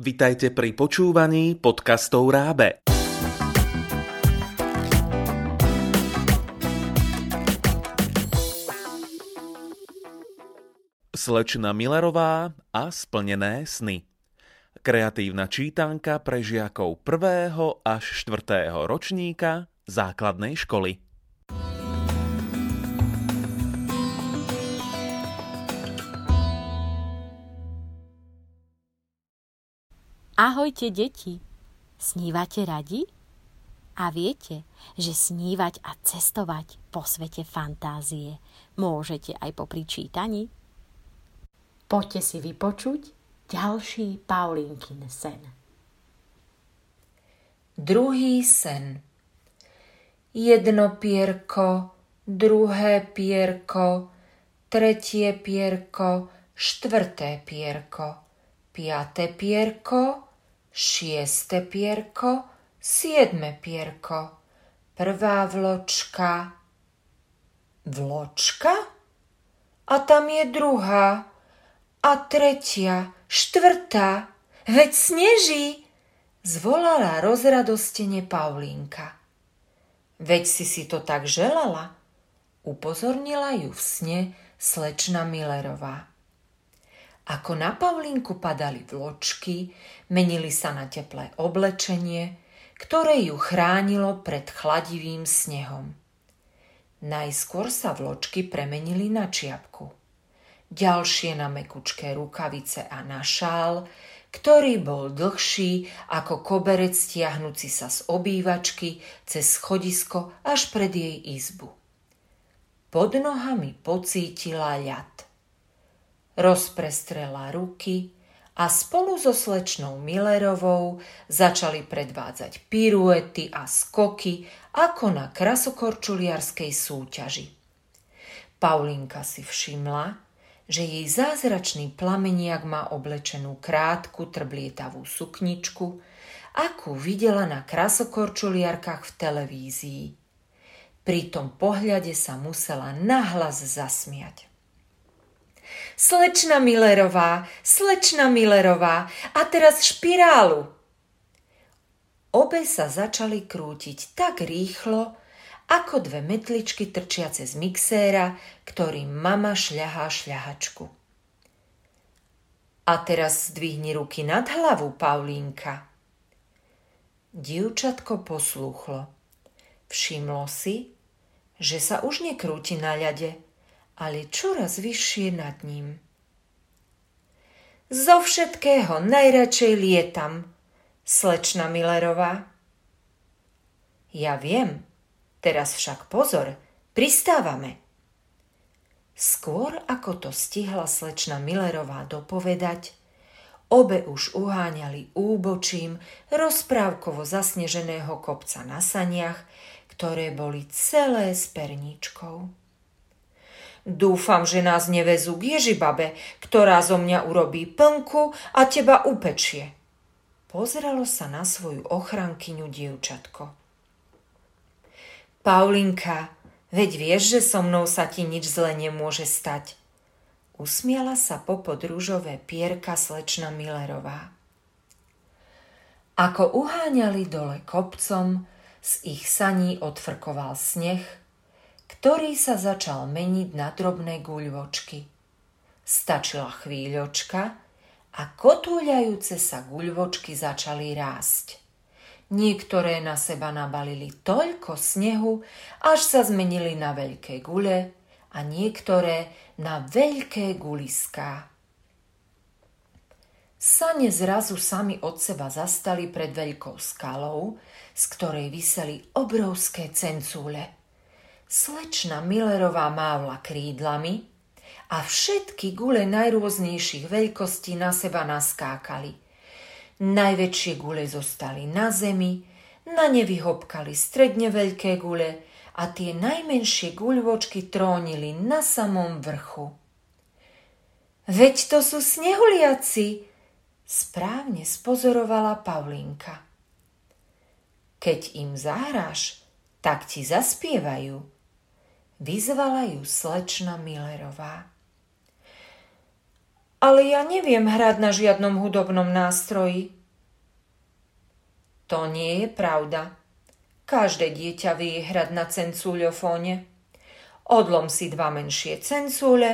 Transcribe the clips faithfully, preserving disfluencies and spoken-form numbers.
Vitajte pri počúvaní podcastov Rábe. Slečna Milerová a splnené sny. Kreatívna čítanka pre žiakov prvého až štvrtého ročníka základnej školy. Ahojte, deti! Snívate radi? A viete, že snívať a cestovať po svete fantázie môžete aj popri čítaní? Poďte si vypočuť ďalší Paulínkin sen. Druhý sen. Jedno pierko, druhé pierko, tretie pierko, štvrté pierko, piate pierko, šieste pierko, siedme pierko, prvá vločka. Vločka? A tam je druhá. A tretia, štvrtá, veď sneží, zvolala rozradostene Paulínka. Veď si si to tak želala, upozornila ju v sne slečna Milerová. Ako na Paulínku padali vločky, menili sa na teplé oblečenie, ktoré ju chránilo pred chladivým snehom. Najskôr sa vločky premenili na čiapku, ďalšie na mekučké rukavice a na šál, ktorý bol dlhší ako koberec stiahnúci sa z obývačky cez schodisko až pred jej izbu. Pod nohami pocítila ľad. Rozprestrela ruky a spolu so slečnou Milerovou začali predvádzať piruety a skoky ako na krasokorčuliarskej súťaži. Paulínka si všimla, že jej zázračný plameniak má oblečenú krátku trblietavú sukničku, akú videla na krasokorčuliarkách v televízii. Pri tom pohľade sa musela nahlas zasmiať. Slečna Milerová, slečna Milerová, a teraz špirálu. Obe sa začali krútiť tak rýchlo, ako dve metličky trčiace z mixéra, ktorým mama šľahá šľahačku. A teraz zdvihni ruky nad hlavu, Paulínka. Dievčatko poslúchlo. Všimlo si, že sa už nekrúti na ľade, ale čoraz vyššie nad ním. Zo všetkého najradšej lietam, slečna Milerová. Ja viem, teraz však pozor, pristávame. Skôr ako to stihla slečna Milerová dopovedať, obe už uháňali úbočím rozprávkovo zasneženého kopca na saniach, ktoré boli celé s perničkou. Dúfam, že nás nevezú k Ježibabe, ktorá zo mňa urobí plnku a teba upečie. Pozeralo sa na svoju ochrankyňu dievčatko. Paulínka, veď vieš, že so mnou sa ti nič zle nemôže stať. Usmiala sa popod ružové pierka slečna Milerová. Ako uháňali dole kopcom, z ich saní odfrkoval sneh, ktorý sa začal meniť na drobné guľvočky. Stačila chvíľočka a kotúľajúce sa guľvočky začali rásť. Niektoré na seba nabalili toľko snehu, až sa zmenili na veľké gule a niektoré na veľké guliská. Sane zrazu sami od seba zastali pred veľkou skalou, z ktorej viseli obrovské cencúle. Slečna Milerová mávla krídlami a všetky gule najrôznejších veľkostí na seba naskákali. Najväčšie gule zostali na zemi, na ne vyhopkali stredne veľké gule a tie najmenšie guľvočky trónili na samom vrchu. Veď to sú snehuliaci, správne spozorovala Paulínka. Keď im zahráš, tak ti zaspievajú, vyzvala ju slečna Milerová. ale ja neviem hrať na žiadnom hudobnom nástroji. To nie je pravda. Každé dieťa vie hrať na cencúľofóne. Odlom si dva menšie cencúle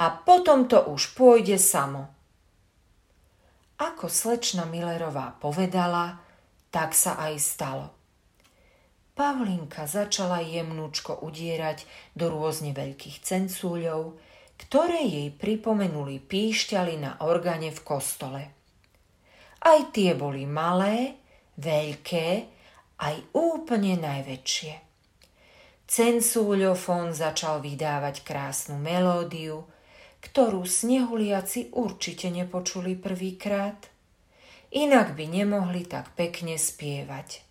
a potom to už pôjde samo. Ako slečna Milerová povedala, tak sa aj stalo. Paulínka začala jemnúčko udierať do rôzne veľkých cencúľov, ktoré jej pripomenuli píšťaly na orgáne v kostole. Aj tie boli malé, veľké, aj úplne najväčšie. Cencúľofón začal vydávať krásnu melódiu, ktorú snehuliaci určite nepočuli prvýkrát, inak by nemohli tak pekne spievať.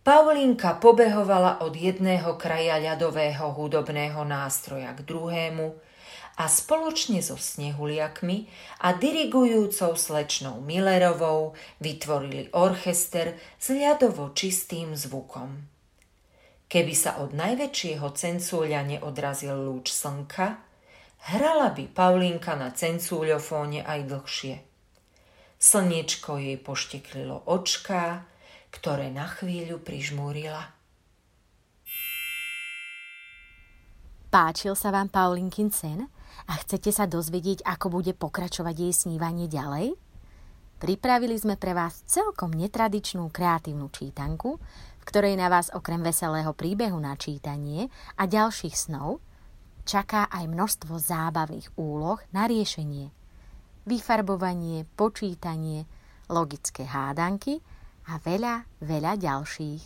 Paulínka pobehovala od jedného kraja ľadového hudobného nástroja k druhému a spoločne so snehuliakmi a dirigujúcou slečnou Milerovou vytvorili orchester s ľadovo čistým zvukom. Keby sa od najväčšieho cencúľa neodrazil lúč slnka, hrala by Paulínka na cencúľofóne aj dlhšie. Slniečko jej pošteklilo očká, ktoré na chvíľu prižmúrila. Páčil sa vám Paulínkin sen a chcete sa dozvedieť, ako bude pokračovať jej snívanie ďalej? Pripravili sme pre vás celkom netradičnú kreatívnu čítanku, v ktorej na vás okrem veselého príbehu na čítanie a ďalších snov čaká aj množstvo zábavných úloh na riešenie. Vyfarbovanie, počítanie, logické hádanky a veľa, veľa ďalších.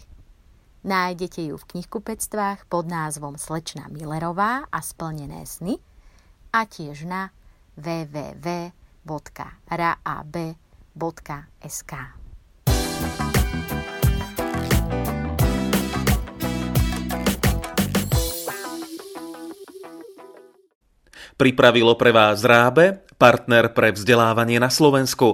Nájdete ju v knihkupectvách pod názvom Slečna Milerová a splnené sny a tiež na w w w bodka rábe bodka es ká. Pripravilo pre vás Rábe, partner pre vzdelávanie na Slovensku.